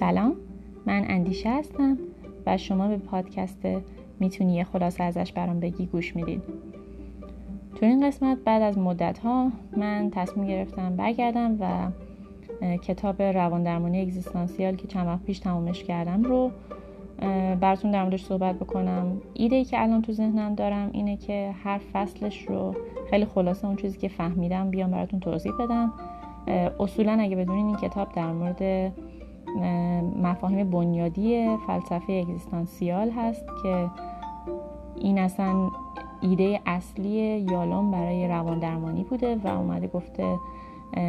سلام، من اندیشه هستم و شما به پادکست میتونی یه خلاصه ازش برام بگی گوش میدین. تو این قسمت بعد از مدت‌ها من تصمیم گرفتم برگردم و کتاب رواندرمانی اگزیستانسیال که چند وقت پیش تمومش کردم رو براتون در موردش صحبت بکنم. ایده‌ای که الان تو ذهنم دارم اینه که هر فصلش رو خیلی خلاصه اون چیزی که فهمیدم بیام براتون توضیح بدم. اصولاً اگه بدونین این کتاب در مورد مفاهیم بنیادی فلسفه اگزیستانسیال هست که این اصلا ایده اصلی یالوم برای رواندرمانی بوده و اومده گفته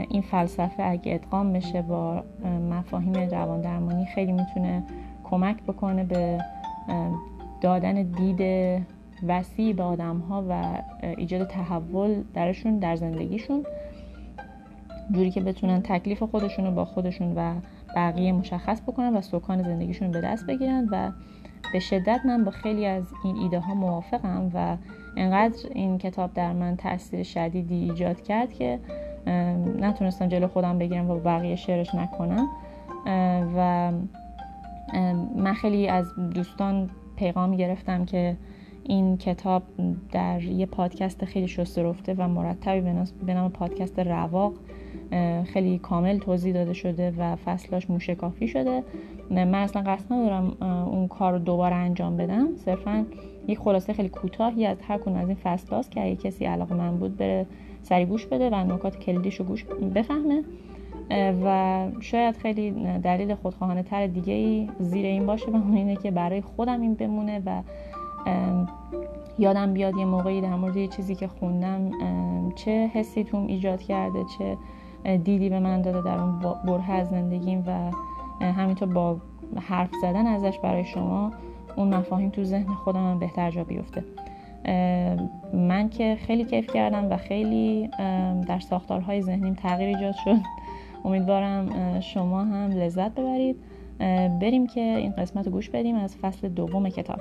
این فلسفه اگه ادغام بشه با مفاهیم رواندرمانی خیلی میتونه کمک بکنه به دادن دید وسیع به آدم‌ها و ایجاد تحول درشون در زندگیشون، جوری که بتونن تکلیف خودشون رو با خودشون و بقیه مشخص بکنن و سکان زندگیشون به دست بگیرن. و به شدت من با خیلی از این ایده ها موافقم و انقدر این کتاب در من تأثیر شدیدی ایجاد کرد که نتونستم جلو خودم بگیرم و بقیه شعرش نکنم. و من خیلی از دوستان پیغام گرفتم که این کتاب در یه پادکست خیلی شسته رفته و مرتبی به نام پادکست رواق خیلی کامل توضیح داده شده و فصلاش موشکافی شده. من اصلا قصد ندارم اون کار رو دوباره انجام بدم، صرفا یک خلاصه خیلی کوتاهی از هر کدوم از این فصلاست که اگه کسی علاقه من بود بره سری گوش بده و نکات کلیدیش رو گوش بفهمه. و شاید خیلی دلیل خودخواهانه تر دیگه‌ای زیر این باشه و اون اینه که برای خودم این بمونه و یادم بیاد یه موقعی در مورد یه چیزی که خوندم چه حسی توم ایجاد کرده، چه دیدی به من داده در اون بره از زندگیم و همینطور با حرف زدن ازش برای شما اون مفاهیم تو ذهن خودم بهتر جا بیفته. من که خیلی کیف کردم و خیلی در ساختارهای ذهنیم تغییر ایجاد شد. امیدوارم شما هم لذت ببرید. بریم که این قسمت رو گوش بدیم از فصل دوم کتاب.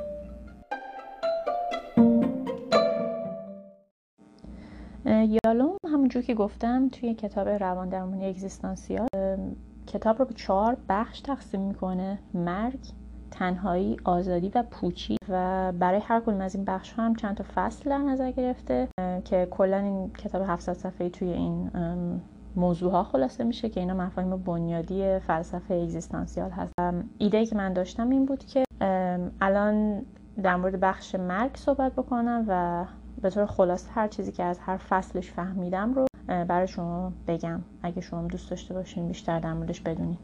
یالوم همونجور که گفتم توی کتاب رواندرمانی اگزیستانسیال کتاب رو به 4 بخش تقسیم میکنه: مرگ، تنهایی، آزادی و پوچی. و برای هر کدوم از این بخش هم چند تا فصل در نظر گرفته که کلا این کتاب 700 صفحه‌ای توی این موضوع ها خلاصه میشه که اینا مفاهیم بنیادی فلسفه اگزیستانسیال هست. ایده‌ای که من داشتم این بود که الان در مورد بخش مرگ صحبت بکنم و به طور خلاصه هر چیزی که از هر فصلش فهمیدم رو برای شما بگم اگه شما دوست داشته باشین بیشتر در موردش بدونین.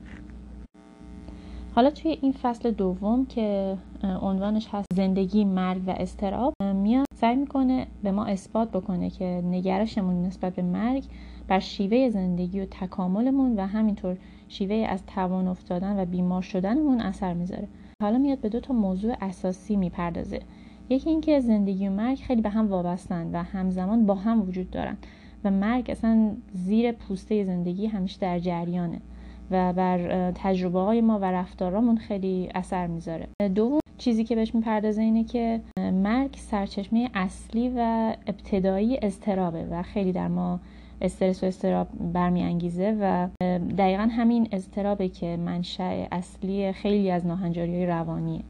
حالا توی این فصل دوم که عنوانش هست زندگی، مرگ و اضطراب، میاد سعی میکنه به ما اثبات بکنه که نگرشمون نسبت به مرگ بر شیوه زندگی و تکاملمون و همینطور شیوه از توان افتادن و بیمار شدنمون اثر میذاره. حالا میاد به 2 موضوع اساسی میپردازه. یکی این که زندگی و مرگ خیلی به هم وابستن و همزمان با هم وجود دارن و مرگ اصلا زیر پوسته زندگی همیشه در جریانه و بر تجربه های ما و رفتارامون خیلی اثر میذاره. دوم چیزی که بهش میپردازه اینه که مرگ سرچشمه اصلی و ابتدایی اضطرابه و خیلی در ما استرس و اضطراب برمیانگیزه و دقیقاً همین اضطرابه که منشأ اصلی خیلی از ناهنجاری‌های روانیه.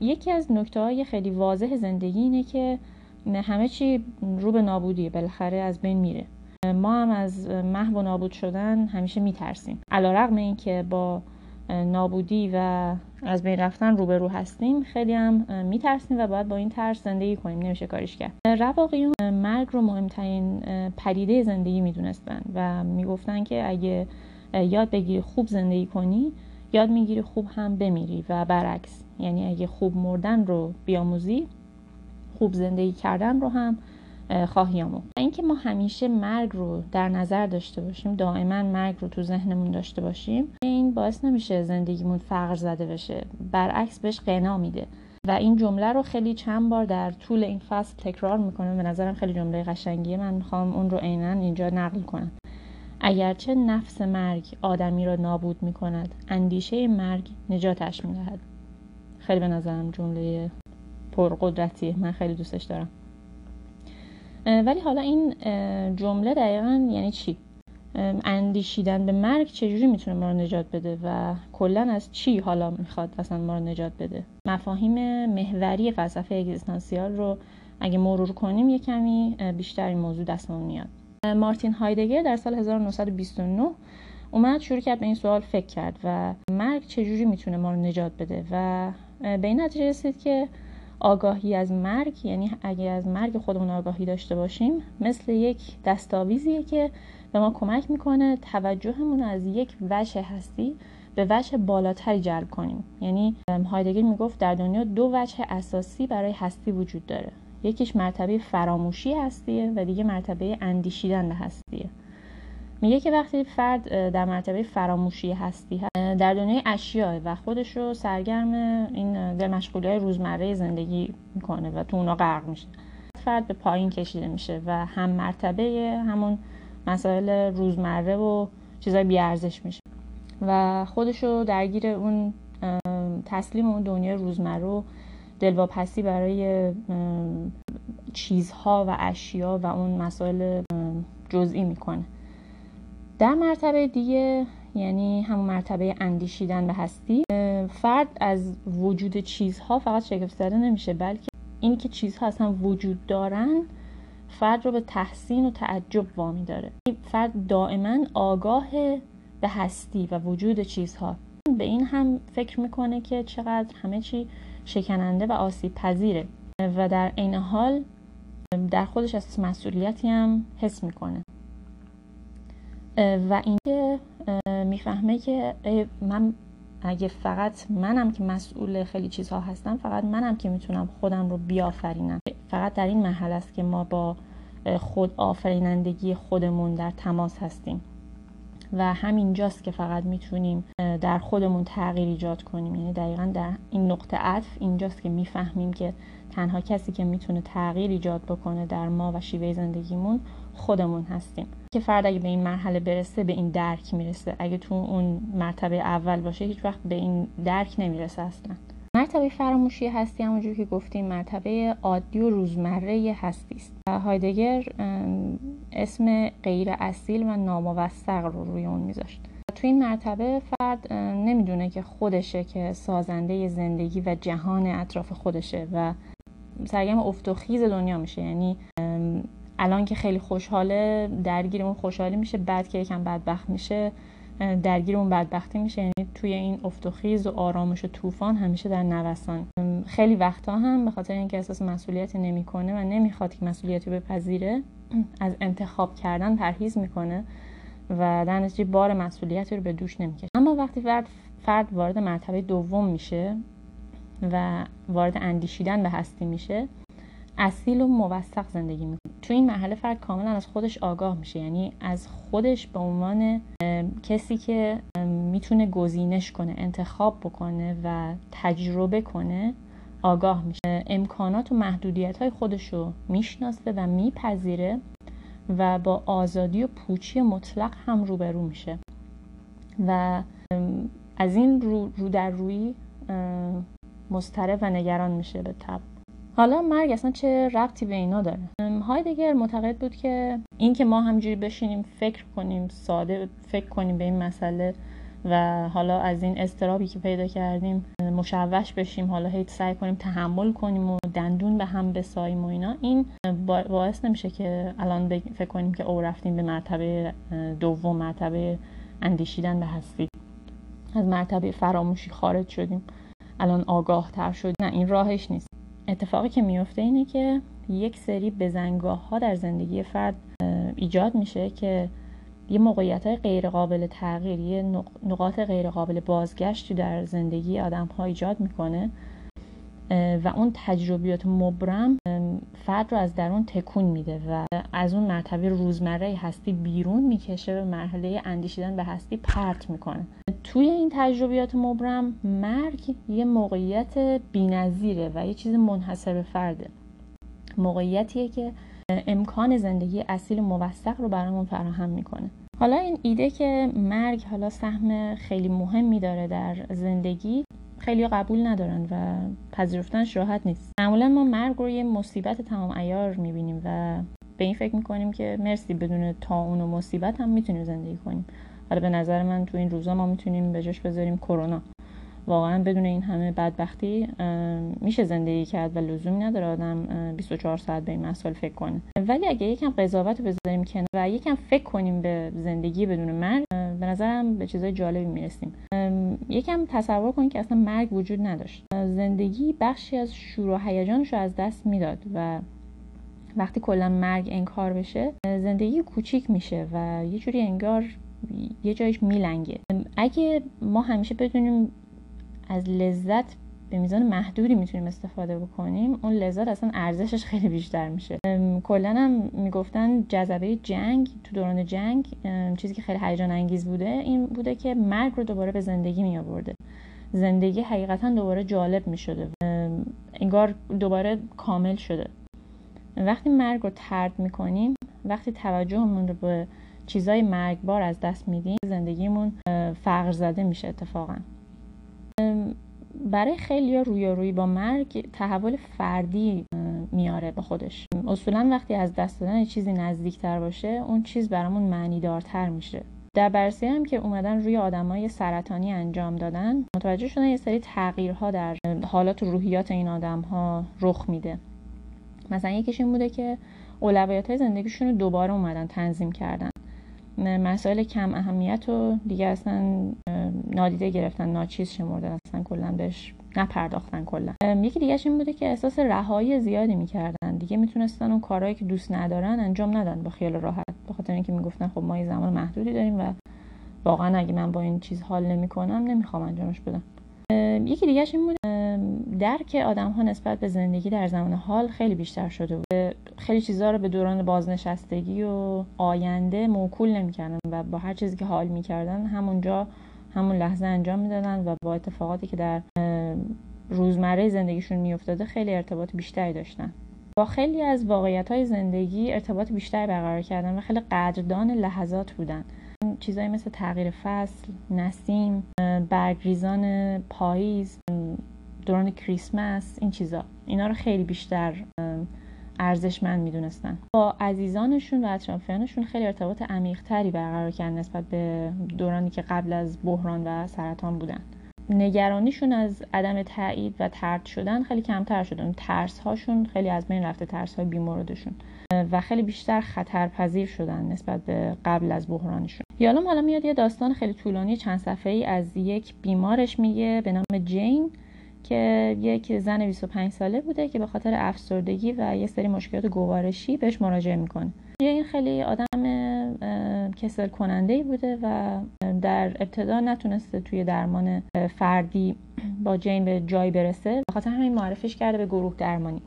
یکی از نکته‌های خیلی واضح زندگی اینه که همه چی رو به نابودیه، بالاخره از بین میره. ما هم از محو و نابود شدن همیشه میترسیم، علیرغم این که با نابودی و از بین رفتن روبرو هستیم خیلی هم میترسیم و باید با این ترس زندگی کنیم، نمیشه کاریش کرد. رواقیون مرگ رو مهمترین پدیده زندگی میدونستن و میگفتن که اگه یاد بگیری خوب زندگی کنی یاد میگیری خوب هم بمیری و برعکس، یعنی اگه خوب مردن رو بیاموزی خوب زندگی کردن رو هم خواهی آموخت. اینکه ما همیشه مرگ رو در نظر داشته باشیم، دائما مرگ رو تو ذهنمون داشته باشیم، این باعث نمیشه زندگیمون فقر زده بشه، برعکس بهش غنا میده. و این جمله رو خیلی چند بار در طول این فصل تکرار میکنم، به نظرم خیلی جمله قشنگیه، من میخوام اون رو عیناً اینجا نقل کنم. اگرچه نفس مرگ آدمی را نابود میکند، اندیشه مرگ نجاتش میدهد. خیلی به نظرم جمله پرقدرتیه، من خیلی دوستش دارم. ولی حالا این جمله دقیقاً یعنی چی؟ اندیشیدن به مرگ چجوری میتونه ما رو نجات بده و کلا از چی حالا میخواد مثلا ما رو نجات بده. مفاهیم محوری فلسفه اگزیستانسیال رو اگه مرور کنیم یه کمی بیشتر این موضوع دستمون میاد. مارتین هایدگر در سال 1929 اومد شروع کرد به این سوال فکر کرد و مرگ چجوری میتونه ما رو نجات بده و به این نتیجه رسید که آگاهی از مرگ، یعنی اگه از مرگ خودمون آگاهی داشته باشیم، مثل یک دستاویزیه که به ما کمک میکنه توجهمون رو از یک وجه هستی به وجه بالاتری جلب کنیم. یعنی هایدگر میگفت در دنیا دو وجه اساسی برای هستی وجود داره، یکیش مرتبه فراموشی هستیه و دیگه مرتبه اندیشیدن به هستیه. میگه که وقتی فرد در مرتبه فراموشی هستی در دنیای اشیاء و خودش رو سرگرم این در مشغولی‌های روزمره زندگی میکنه و تو اونا غرق میشه، فرد به پایین کشیده میشه و هم مرتبه همون مسائل روزمره و چیزای بی‌ارزش میشه و خودش رو درگیر اون تسلیم اون دنیای روزمره و دلواپسی برای چیزها و اشیاء و اون مسائل جزئی میکنه. در مرتبه دیگه، یعنی همون مرتبه اندیشیدن به هستی، فرد از وجود چیزها فقط شگفت زده نمیشه، بلکه این که چیزها اصلا وجود دارن فرد رو به تحسین و تعجب وامی داره. فرد دائما آگاه به هستی و وجود چیزها، به این هم فکر میکنه که چقدر همه چی شکننده و آسیب پذیره و در عین حال در خودش از مسئولیتی هم حس میکنه و اینکه میفهمه که من اگه فقط منم که مسئول خیلی چیزها هستم، فقط منم که میتونم خودم رو بیافرینم. فقط در این مرحله است که ما با خود آفرینندگی خودمون در تماس هستیم و همین جاست که فقط میتونیم در خودمون تغییر ایجاد کنیم. یعنی دقیقاً در این نقطه عطف اینجاست که میفهمیم که تنها کسی که میتونه تغییر ایجاد بکنه در ما و شیوه زندگیمون خودمون هستیم. که فرد اگه به این مرحله برسه به این درک میرسه، اگه تو اون مرتبه اول باشه هیچ وقت به این درک نمیرسه اصلا. مرتبه فراموشی هستی همونجور که گفتیم مرتبه عادی و روزمره هستی است. هایدگر اسم غیر اصیل و ناموثق رو روی اون میذاشت. تو این مرتبه فرد نمیدونه که خودشه که سازنده زندگی و جهان اطراف خودشه و سرگرم افت و خیز دنیا میشه. یعنی الان که خیلی خوشحاله درگیر اون خوشحالی میشه، بعد که یکم بدبخت میشه درگیر اون بدبختی میشه. یعنی توی این افت و خیز و آرامش و طوفان همیشه در نوسان. خیلی وقتا هم به خاطر اینکه احساس مسئولیت نمیکنه و نمیخواد که مسئولیت رو بپذیره، از انتخاب کردن پرهیز میکنه و در نتیجه بار مسئولیت رو به دوش نمیکشه. اما وقتی فرد وارد مرتبه دوم میشه و وارد اندیشیدن به هستی میشه، اصیل و موثق زندگی میکنه. تو این مرحله فرد کاملا از خودش آگاه میشه، یعنی از خودش به عنوان کسی که میتونه گزینش کنه، انتخاب بکنه و تجربه کنه آگاه میشه. امکانات و محدودیت‌های خودش رو میشناسه و میپذیره و با آزادی و پوچی مطلق هم روبرو میشه و از این رو در روی مضطرب و نگران میشه به طب. حالا مرگ اصلا چه ربطی به اینا داره؟ هایدگر معتقد بود که این که ما همجوری بشینیم فکر کنیم، ساده فکر کنیم به این مسئله و حالا از این اضطرابی که پیدا کردیم مشوش بشیم، حالا هیچ سعی کنیم تحمل کنیم و دندون به هم بساییم و اینا، این باعث نمیشه که الان فکر کنیم که او رفتیم به مرتبه دوم، مرتبه اندیشیدن به هستی، از مرتبه فراموشی خارج شدیم، الان آگاه تر شدیم. نه، این راهش نیست. اتفاقی که میفته اینه که یک سری بزنگاه‌ها در زندگی فرد ایجاد میشه که یه موقعیت‌های غیر قابل تغییر، یه نقاط غیر قابل بازگشتی در زندگی آدم‌ها ایجاد میکنه و اون تجربیات مبرم فرد رو از درون تکون میده و از اون مرتبه روزمره هستی بیرون میکشه به مرحله اندیشیدن به هستی پرت میکنه. توی این تجربیات مبرم مرگ یه موقعیت بی‌نظیره و یه چیز منحصر به فرده، موقعیتیه که امکان زندگی اصیل و موثق رو برامون فراهم میکنه. حالا این ایده که مرگ حالا سهم خیلی مهمی داره در زندگی، خیلی قبول ندارن و پذیرفتنش راحت نیست. معمولا ما مرگ رو یه مصیبت تمام عیار میبینیم و به این فکر میکنیم که مرسی بدون طاعون و مصیبت هم میتونیم زندگی کنیم. ولی به نظر من تو این روزا ما میتونیم به جاش بذاریم کرونا. واقعا بدون این همه بدبختی میشه زندگی کرد و لزومی نداره آدم 24 ساعت به این مسائل فکر کنه. ولی اگه یکم قضاوت رو بذاریم کنار و یکم فکر کنیم به زندگی بدون مرگ، به نظرم به چیزای جالبی میرسیم. یکم تصور کنیم که اصلا مرگ وجود نداشت. زندگی بخشی از شور و هیجانش رو از دست میداد و وقتی کلا مرگ انکار بشه، زندگی کوچیک میشه و یه جوری انگار یه جایش میلنگه. اگه ما همیشه بدونیم از لذت به میزان محدودی میتونیم استفاده بکنیم، اون لذت اصلا ارزشش خیلی بیشتر میشه. کلن هم میگفتن جذبه جنگ تو دوران جنگ چیزی که خیلی هیجان انگیز بوده این بوده که مرگ رو دوباره به زندگی میآورده. زندگی حقیقتا دوباره جالب میشده، انگار دوباره کامل شده. وقتی مرگ رو طرد میکنیم، وقتی توجهمون رو به چیزای مرگبار از دست میدیم، زندگیمون فقر زده میشه. اتفاقا برای خیلی‌ها رویارویی با مرگ تحول فردی میاره با خودش. اصولا وقتی از دست دادن چیزی نزدیکتر باشه، اون چیز برامون معنیدارتر میشه. در بررسی هم که اومدن روی آدمای سرطانی انجام دادن، متوجه شدن یه سری تغییرها در حالات و روحیات این آدم‌ها رخ میده. مثلا یکیش این بوده که اولویت‌های زندگیشون رو دوباره اومدن تنظیم کردن. مسائل کم اهمیت رو دیگه اصلا نادیده گرفتن، ناچیز شمردن، اصلا کلا بهش نپرداختن کلا. یکی دیگه‌ش این بوده که احساس رهایی زیادی می‌کردن. دیگه میتونستن اون کارهایی که دوست ندارن انجام ندن با خیال راحت، به خاطر اینکه میگفتن خب ما یه زمان محدودی داریم و واقعا اگه من با این چیز حال نمی‌کنم نمی‌خوام انجامش بدم. یکی دیگه‌ش این بوده درک آدم‌ها نسبت به زندگی در زمان حال خیلی بیشتر شده بود. خیلی چیزا رو به دوران بازنشستگی و آینده موکول نمی‌کردن و با هر چیزی که حال می‌کردن همونجا همون لحظه انجام میدادن و با اتفاقاتی که در روزمره زندگیشون میافتاده خیلی ارتباط بیشتری داشتن. با خیلی از واقعیت‌های زندگی ارتباط بیشتری برقرار کردن و خیلی قدردان لحظات بودن. چیزایی مثل تغییر فصل، نسیم، برگریزان پاییز، دوران کریسمس، این چیزا، اینا رو خیلی بیشتر ارزشمند میدونستن. با عزیزانشون و اطرافیانشون خیلی ارتباط عمیق‌تری برقرار کردن نسبت به دورانی که قبل از بحران و سرطان بودن. نگرانیشون از عدم تایید و طرد شدن خیلی کمتر شدن. ترس‌هاشون خیلی از بین رفته، ترس‌های بی‌موردشون، و خیلی بیشتر خطرپذیر شدن نسبت به قبل از بحرانشون. یالوم حالا میاد یه داستان خیلی طولانی چند صفحه‌ای از یک بیمارش میگه به نام جین که یک زن 25 ساله بوده که به خاطر افسردگی و یه سری مشکلات گوارشی بهش مراجعه میکنه. این خیلی آدم کسل کننده‌ای بوده و در ابتدا نتونسته توی درمان فردی با جین به جایی برسه، به خاطر همین معرفیش کرده به گروه درمانی.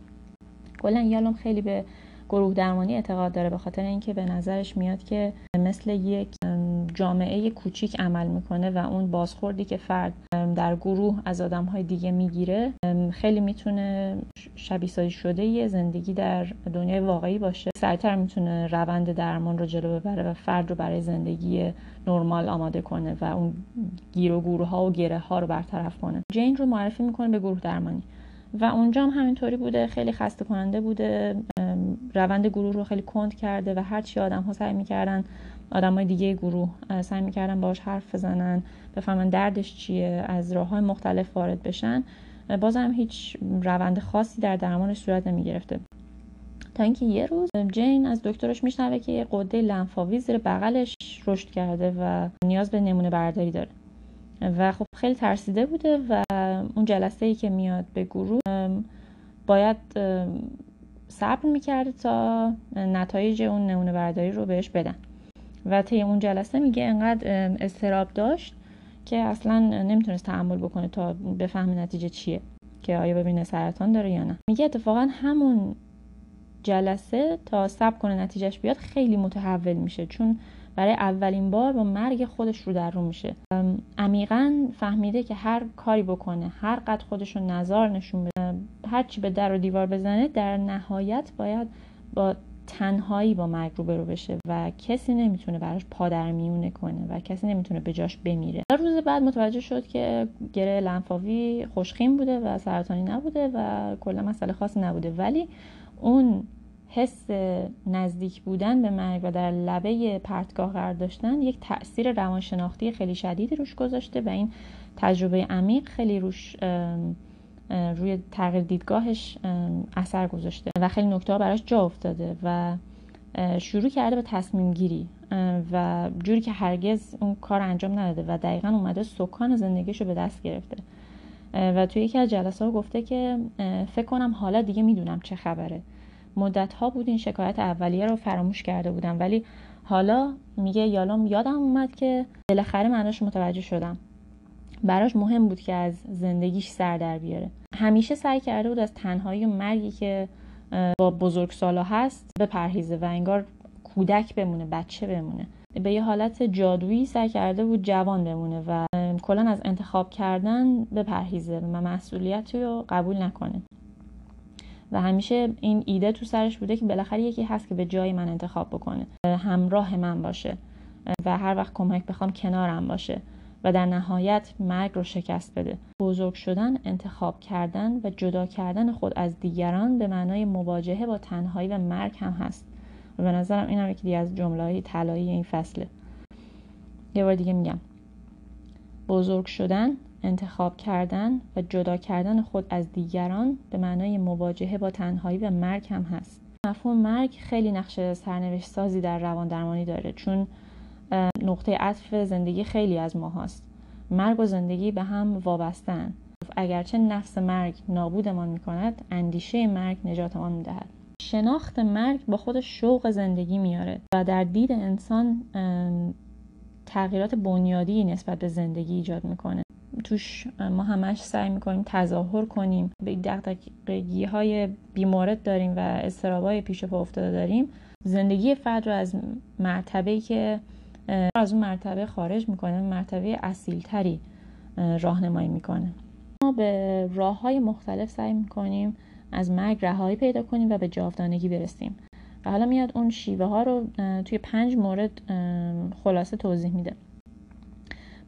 کلاً یالوم خیلی به گروه درمانی اعتقاد داره، به خاطر اینکه به نظرش میاد که مثل یک جامعه کوچیک عمل میکنه و اون بازخوردی که فرد در گروه از آدم‌های دیگه میگیره خیلی میتونه شبیه‌سازی شده یه زندگی در دنیای واقعی باشه. سریعتر میتونه روند درمان رو جلو ببره و فرد رو برای زندگی نرمال آماده کنه و اون گیر و گورها و گره ها رو برطرف کنه. جین رو معرفی میکنه به گروه درمانی و اونجا هم همینطوری بوده، خیلی خسته کننده بوده، روند گروه رو خیلی کند کرده و هرچی آدم‌ها سعی می‌کردن، آدم‌های دیگه گروه سعی می‌کردن باهاش حرف بزنن، بفهمن دردش چیه، از راه‌های مختلف وارد بشن، بازم هیچ روند خاصی در درمانش صورت نمی‌گرفته. تا اینکه یه روز جین از دکترش میشنوه که یه غده لنفاوی زیر بغلش رشد کرده و نیاز به نمونه برداری داره. و خب خیلی ترسیده بوده و اون جلسه‌ای که میاد به گروه باید صبر میکرده تا نتایج اون نمونه برداری رو بهش بدن و طی اون جلسه میگه انقدر اضطراب داشت که اصلا نمیتونست تحمل بکنه تا بفهمه نتیجه چیه، که آیا ببینه سرطان داره یا نه. میگه اتفاقا همون جلسه تا صبر کنه نتیجهش بیاد خیلی متحول میشه، چون برای اولین بار با مرگ خودش رو در رو میشه. عمیقاً فهمیده که هر کاری بکنه، هر قد خودش رو نزار نشون بده، هر چی به در و دیوار بزنه، در نهایت باید با تنهایی با مرگ روبرو بشه و کسی نمیتونه براش پادرمیونه کنه و کسی نمیتونه به جاش بمیره. در روز بعد متوجه شد که گره لنفاوی خوشخیم بوده و سرطانی نبوده و کلا مسئله خاصی نبوده، ولی اون حس نزدیک بودن به مرگ و در لبه پرتگاه قرار داشتن یک تأثیر روانشناختی خیلی شدیدی روش گذاشته و این تجربه عمیق خیلی روی تغییر دیدگاهش اثر گذاشته و خیلی نکته ها براش جا افتاده و شروع کرده به تصمیم گیری و جوری که هرگز اون کار انجام نداده و دقیقاً اومده سکان زندگیشو به دست گرفته و توی یکی از جلسه ها گفته که فکر کنم حالا دیگه میدونم چه خبره. مدت ها بود این شکایت اولیه رو فراموش کرده بودم ولی حالا میگه یالوم یادم اومد که بالاخره معناش متوجه شدم. براش مهم بود که از زندگیش سر در بیاره. همیشه سعی کرده بود از تنهایی و مرگی که با بزرگسالا هست بپرهیزه و انگار کودک بمونه، بچه بمونه. به یه حالت جادویی سعی کرده بود جوان بمونه و کلاً از انتخاب کردن بپرهیزه و مسئولیت رو قبول نکنه. و همیشه این ایده تو سرش بوده که بالاخره یکی هست که به جای من انتخاب بکنه، همراه من باشه و هر وقت کمک بخوام کنارم باشه و در نهایت مرگ رو شکست بده. بزرگ شدن، انتخاب کردن و جدا کردن خود از دیگران به معنای مواجهه با تنهایی و مرگ هم هست و به نظرم این هم یکی از جمله‌های طلایی این فصله. یه بار دیگه میگم: بزرگ شدن، انتخاب کردن و جدا کردن خود از دیگران به معنای مواجهه با تنهایی و مرگ هم هست. مفهوم مرگ خیلی نقش سرنوشت سازی در رواندرمانی داره چون نقطه عطف زندگی خیلی از ما هاست. مرگ و زندگی به هم وابسته‌اند. اگرچه نفس مرگ نابودمان می‌کند، اندیشه مرگ نجاتمان می‌دهد. شناخت مرگ با خود شوق زندگی میاره و در دید انسان تغییرات بنیادی نسبت به زندگی ایجاد می‌کنه. توش ما همش سعی می‌کنیم تظاهر کنیم، به دغدغه‌های بیمورد داریم و استرابای پیش پا افتاده داریم. زندگی فرد رو از مرتبه‌ای که از اون مرتبه خارج میکنه، مرتبه اصیلتری راهنمایی میکنه. ما به راههای مختلف سعی میکنیم از مرگ رهایی پیدا کنیم و به جاودانگی برسیم و حالا میاد اون شیوه ها رو توی 5 مورد خلاصه توضیح میده.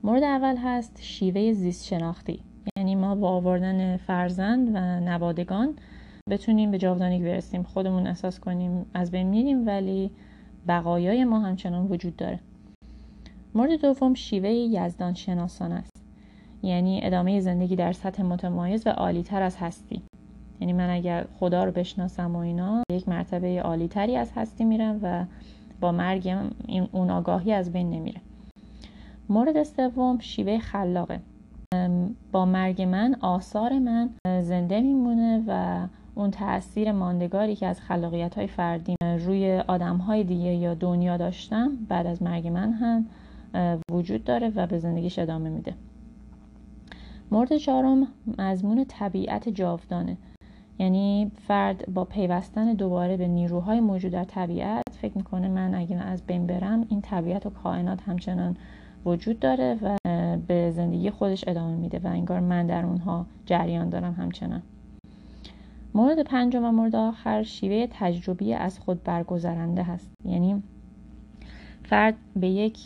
مورد اول هست شیوه زیست شناختی، یعنی ما با آوردن فرزند و نوادگان بتونیم به جاودانگی برسیم، خودمون احساس کنیم از بین میریم ولی بقایای ما همچنان وجود داره. مورد دوم شیوه یزدان شناسان است، یعنی ادامه زندگی در سطح متمایز و عالی‌تر از هستی. یعنی من اگر خدا رو بشناسم و اینا، یک مرتبه عالی‌تری از هستی میرم و با مرگم اون آگاهی از بین نمیره. مورد سوم شیوه خلاقه، با مرگ من آثار من زنده میمونه و اون تأثیر ماندگاری که از خلاقیت‌های فردی روی آدم‌های دیگه یا دنیا داشتم بعد از مرگ من هم وجود داره و به زندگیش ادامه میده. مورد چهارم مضمون طبیعت جاودانه، یعنی فرد با پیوستن دوباره به نیروهای موجود در طبیعت فکر میکنه من اگه از بین برم این طبیعت و کائنات همچنان وجود داره و به زندگی خودش ادامه میده و انگار من در اونها جریان دارم همچنان. مورد پنجم و مورد آخر شیوه تجربی از خود برگذرنده هست، یعنی فرد به یک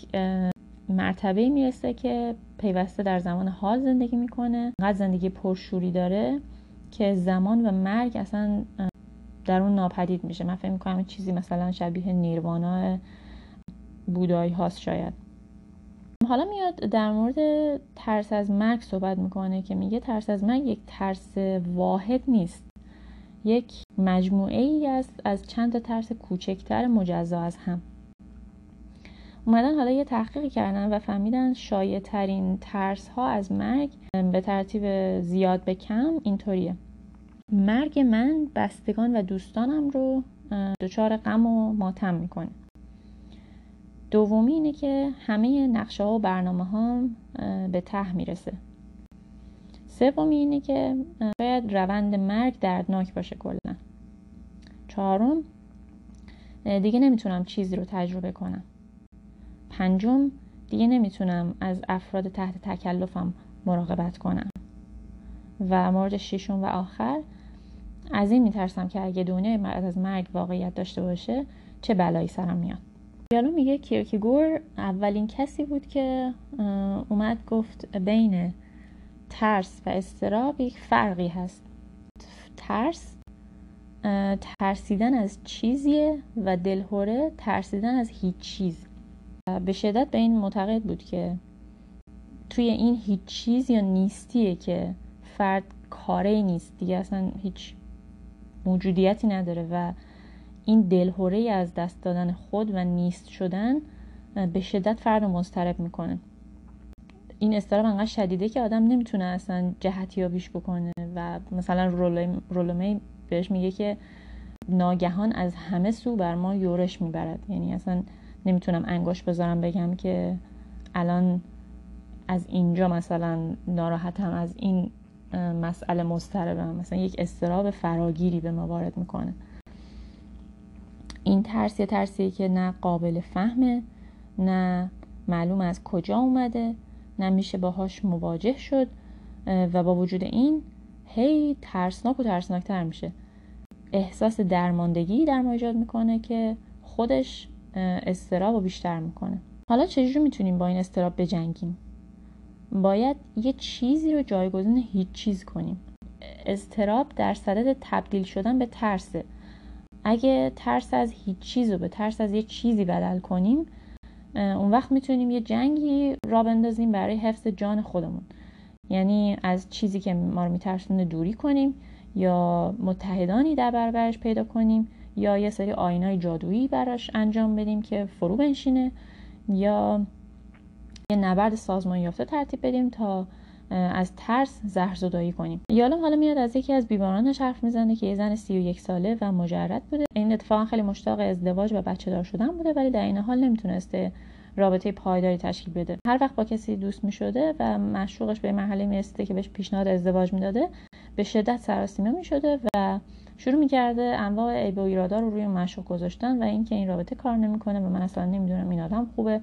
مرتبه میرسه که پیوسته در زمان حال زندگی میکنه، انقدر زندگی پرشوری داره که زمان و مرگ اصلا در اون ناپدید میشه. من فکر میکنم چیزی مثلا شبیه نیروانا بودایی هاست شاید. حالا میاد در مورد ترس از مرگ صحبت میکنه که میگه ترس از مرگ یک ترس واحد نیست، یک مجموعه ای است از چند تا ترس کوچکتر مجزا از هم. اومدن حالا یه تحقیقی کردن و فهمیدن شایع‌ترین ترس ها از مرگ به ترتیب زیاد به کم اینطوریه: مرگ من بستگان و دوستانم رو دچار غم و ماتم میکنه. دومی اینه که همه نقشه ها و برنامه ها به ته میرسه. سومی اینه که شاید روند مرگ دردناک باشه کلا. چهارم دیگه نمیتونم چیزی رو تجربه کنم. پنجم دیگه نمیتونم از افراد تحت تکلفم مراقبت کنم. و مورد ششم و آخر از این میترسم که اگه دنیای بعد از مرگ واقعیت داشته باشه چه بلایی سرم میاد. یالوم میگه کیرکگور اولین کسی بود که اومد گفت بین ترس و اضطراب یک فرقی هست. ترس ترسیدن از چیزیه و دلهوره ترسیدن از هیچ چیز. به شدت به این معتقد بود که توی این هیچ چیز یا نیستیه که فرد کاری نیست، دیگه اصلا هیچ موجودیتی نداره و این دلهوره از دست دادن خود و نیست شدن به شدت فرد رو مضطرب میکنه. این اضطراب انقدر شدیده که آدم نمیتونه اصلا جهتیابیش بکنه و مثلا رولومی بهش میگه که ناگهان از همه سو بر ما یورش میبرد، یعنی اصلا نمیتونم انگوش بذارم بگم که الان از اینجا مثلا ناراحتم، از این مسئله مضطربم، مثلا یک اضطراب فراگیری به ما وارد میکنه. این ترسیه که نه قابل فهمه، نه معلوم از کجا اومده، نه میشه باهاش مواجه شد و با وجود این هی ترسناک و ترسناکتر میشه. احساس درماندگی در ما ایجاد میکنه که خودش اضطراب رو بیشتر میکنه. حالا چجوری میتونیم با این اضطراب بجنگیم؟ باید یه چیزی رو جایگزین هیچ چیز کنیم. اضطراب در صدد تبدیل شدن به ترسه. اگه ترس از هیچ چیز رو به ترس از یه چیزی بدل کنیم، اون وقت میتونیم یه جنگی را بندازیم برای حفظ جان خودمون، یعنی از چیزی که ما رو میترسونه دوری کنیم یا متحدانی در برابرش پیدا کنیم یا یه سری آینای جادویی براش انجام بدیم که فرو بنشینه یا یه نبرد سازمان یافته ترتیب بدیم تا از ترس زهرزدایی کنیم. یالوم حالا میاد از یکی از بیمارانش حرف میزنه که یه زن 31 ساله و مجرد بوده. این اتفاقا خیلی مشتاق ازدواج و بچه دار شدن بوده، ولی در این حال نمیتونسته رابطه پایداری تشکیل بده. هر وقت با کسی دوست میشده و معشوقش به مرحله میرسیده که بهش پیشنهاد ازدواج میداده، به شدت سراسیمه میشده و شروع میکرده انواع عیب و ایرادا رو روی معشوق گذاشتن و اینکه این رابطه کار نمیکنه و من اصلا نمیدونم این آدم خوبه.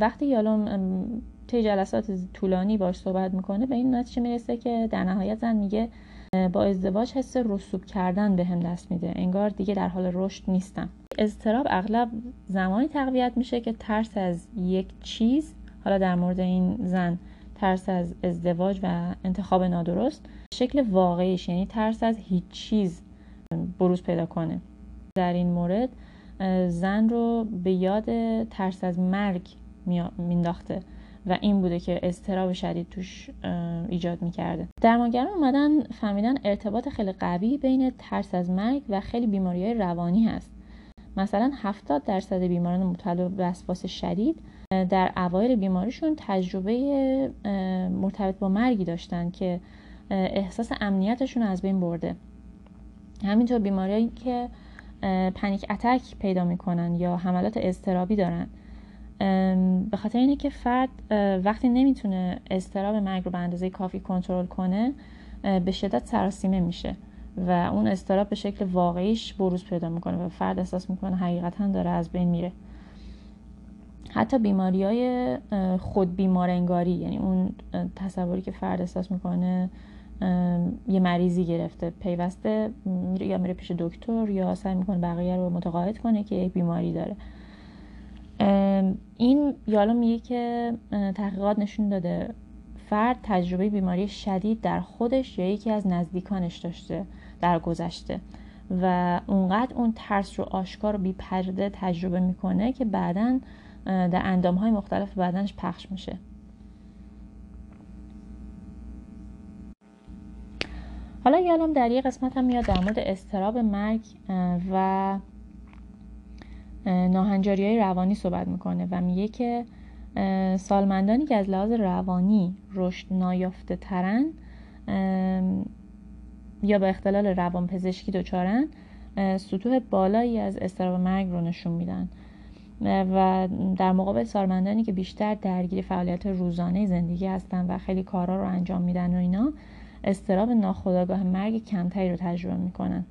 وقتی یالوم طی جلسات طولانی باش صحبت میکنه، به این نتیجه میرسه که در نهایت زن میگه با ازدواج حس رسوب کردن به هم دست میده، انگار دیگه در حال رشد نیستم. اضطراب اغلب زمانی تقویت میشه که ترس از یک چیز، حالا در مورد این زن ترس از ازدواج و انتخاب نادرست، شکل واقعیش یعنی ترس از هیچ چیز بروز پیدا کنه. در این مورد زن رو به یاد ترس از مرگ مینداخته و این بوده که اضطراب شدید توش ایجاد میکرده. درمانگران اومدن فهمیدن ارتباط خیلی قوی بین ترس از مرگ و خیلی بیماری‌های روانی هست. مثلا 70% بیماران مبتلا به وسواس شدید در اوایل بیماریشون تجربه مرتبط با مرگی داشتن که احساس امنیتشون از بین برده. همینطور بیماریایی که پنیک اتک پیدا میکنن یا حملات اضطرابی دارن، به خاطر اینه که فرد وقتی نمیتونه اضطراب مرگ رو به اندازه کافی کنترل کنه، به شدت سراسیمه میشه و اون اضطراب به شکل واقعیش بروز پیدا میکنه و فرد احساس میکنه حقیقتاً داره از بین میره. حتی بیماری‌های خود بیمارانگاری، یعنی اون تصوری که فرد احساس میکنه یه مریضی گرفته، پیوسته یا میره پیش دکتر یا سعی میکنه بقیه رو متقاعد کنه که یک بیماری داره. این یالوم میگه که تحقیقات نشون داده فرد تجربه بیماری شدید در خودش یا یکی از نزدیکانش داشته در گذشته و اونقدر اون ترس رو آشکار و بی‌پرده تجربه میکنه که بعداً در اندامهای مختلف بدنش پخش میشه. حالا یالوم در یه قسمت هم میاد در مورد اضطراب مرگ و ناهنجاری‌های روانی صحبت میکنه و میگه که سالمندانی که از لحاظ روانی رشد نایافته ترن یا به اختلال روانپزشکی دچارن، سطوح بالایی از اضطراب مرگ رو نشون میدن و در مقابل سالمندانی که بیشتر درگیر فعالیت روزانه زندگی هستن و خیلی کارا رو انجام میدن و اینا، اضطراب ناخودآگاه مرگ کمتری رو تجربه میکنن.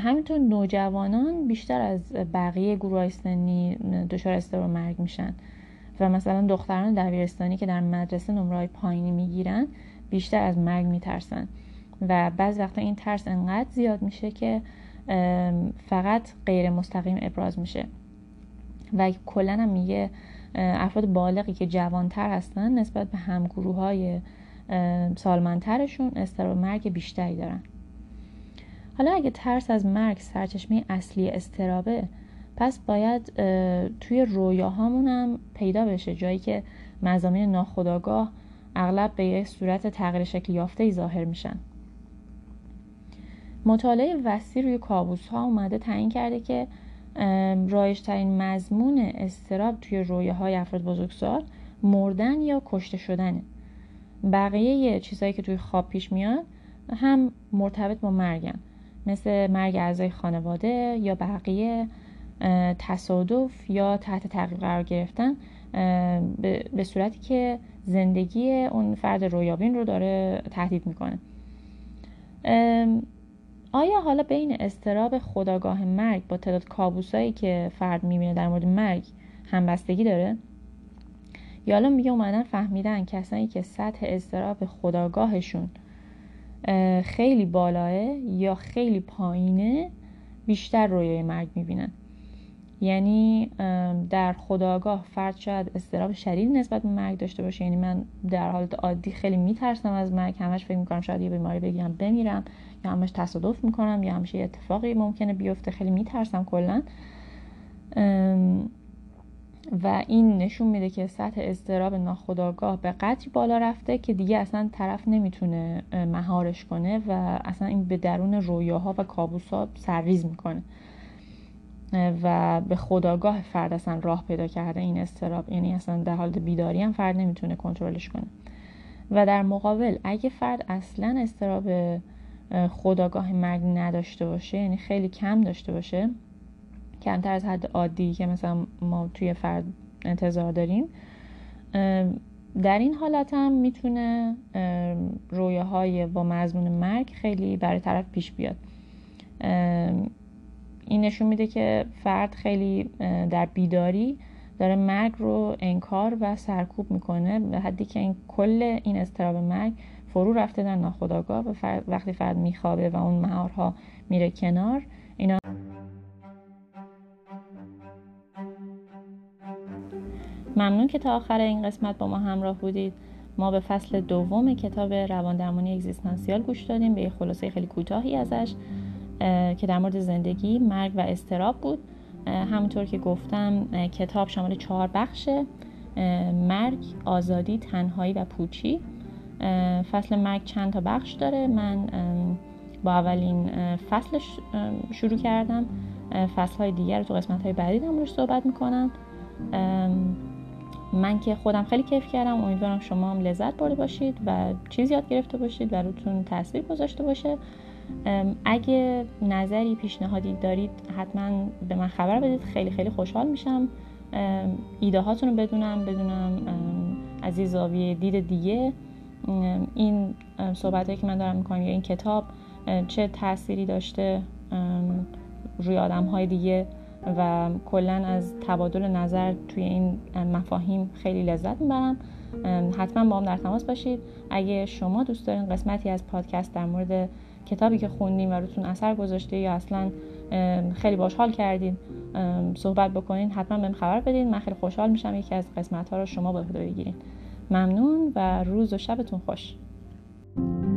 همینطور نوجوانان بیشتر از بقیه گروه‌های سنی دچار اضطراب مرگ میشن و مثلا دختران دبیرستانی که در مدرسه نمره‌های پایینی میگیرن بیشتر از مرگ میترسن و بعضی وقتا این ترس انقدر زیاد میشه که فقط غیر مستقیم ابراز میشه و کلاً هم میگه افراد بالغی که جوانتر هستن نسبت به همگروه‌های سالمندترشون اضطراب مرگ بیشتری دارن. حالا اگه ترس از مرگ سرچشمه اصلی استرابه، پس باید توی رویاهامون هم پیدا بشه، جایی که مضامین ناخودآگاه اغلب به یک صورت تغییر شکل یافته‌ای ظاهر میشن. مطالعه وسیع روی کابوس‌ها اومده تعیین کرده که رایج‌ترین مضمون اضطراب توی رویاهای افراد بزرگسال مردن یا کشته شدنه. بقیه چیزایی که توی خواب پیش میاد هم مرتبط با مرگن، مثل مرگ اعضای خانواده یا بقیه، تصادف یا تحت تعقیب قرار گرفتن، به صورتی که زندگی اون فرد رویابین رو داره تهدید میکنه. آیا حالا بین اضطراب خودآگاه مرگ با تعداد کابوسایی که فرد میبینه در مورد مرگ همبستگی داره؟ یالوم میگه اومدن فهمیدن کسانی که سطح اضطراب خودآگاهشون خیلی بالاه یا خیلی پایینه بیشتر رویای مرگ میبینن. یعنی در خودآگاه فرد شاید اضطراب شدید نسبت به مرگ داشته باشه، یعنی من در حالت عادی خیلی میترسم از مرگ، همش فکر میکنم شاید یه بیماری بگیرم بمیرم، یا همش تصادف میکنم، یا همش یه اتفاقی ممکنه بیفته، خیلی میترسم کلا. و این نشون میده که سطح اضطراب ناخودآگاه به قدری بالا رفته که دیگه اصلا طرف نمیتونه مهارش کنه و اصلا این به درون رویاها و کابوسها سرریز میکنه و به خودآگاه فرد اصلا راه پیدا کرده این اضطراب، یعنی اصلا در حالت بیداری هم فرد نمیتونه کنترلش کنه. و در مقابل اگه فرد اصلا اضطراب خودآگاه مرگ نداشته باشه، یعنی خیلی کم داشته باشه، کمتر از حد عادی که مثلا ما توی فرد انتظار داریم، در این حالت هم میتونه رویاهای با مضمون مرگ خیلی برای طرف پیش بیاد. این نشون میده که فرد خیلی در بیداری داره مرگ رو انکار و سرکوب میکنه، به حدی که این کل این اضطراب مرگ فرو رفته در ناخودآگاه و وقتی فرد میخوابه و اون مهارها میره کنار، اینا ممنون که تا آخر این قسمت با ما همراه بودید. ما به فصل دوم کتاب رواندرمانی اگزیستانسیال گوش دادیم، به یه خلاصه خیلی کوتاهی ازش که در مورد زندگی، مرگ و اضطراب بود. همونطور که گفتم کتاب شامل 4 بخشه: مرگ، آزادی، تنهایی و پوچی. فصل مرگ چند تا بخش داره. من با اولین فصل شروع کردم، فصل‌های دیگر رو تو قسمت‌های بعدی در موردش صحبت می‌کنم. من که خودم خیلی کیف کردم، امیدوارم شما هم لذت برده باشید و چیز یاد گرفته باشید و روتون تاثیر گذاشته باشه. اگه نظری پیشنهادی دارید حتما به من خبر بدید، خیلی خیلی خوشحال میشم ایده هاتون رو بدونم از یه زاویه دید دیگه این صحبت هایی که من دارم میکنم یا این کتاب چه تأثیری داشته روی آدم های دیگه، و کلن از تبادل نظر توی این مفاهیم خیلی لذت میبرم. حتما با هم در تماس باشید. اگه شما دوست دارین قسمتی از پادکست در مورد کتابی که خوندین و روتون اثر گذاشته یا اصلا خیلی باش حال کردین صحبت بکنین، حتما بهم خبر بدین، من خیلی خوشحال میشم یکی از قسمت‌ها رو شما به عهده بگیرین. ممنون و روز و شبتون خوش.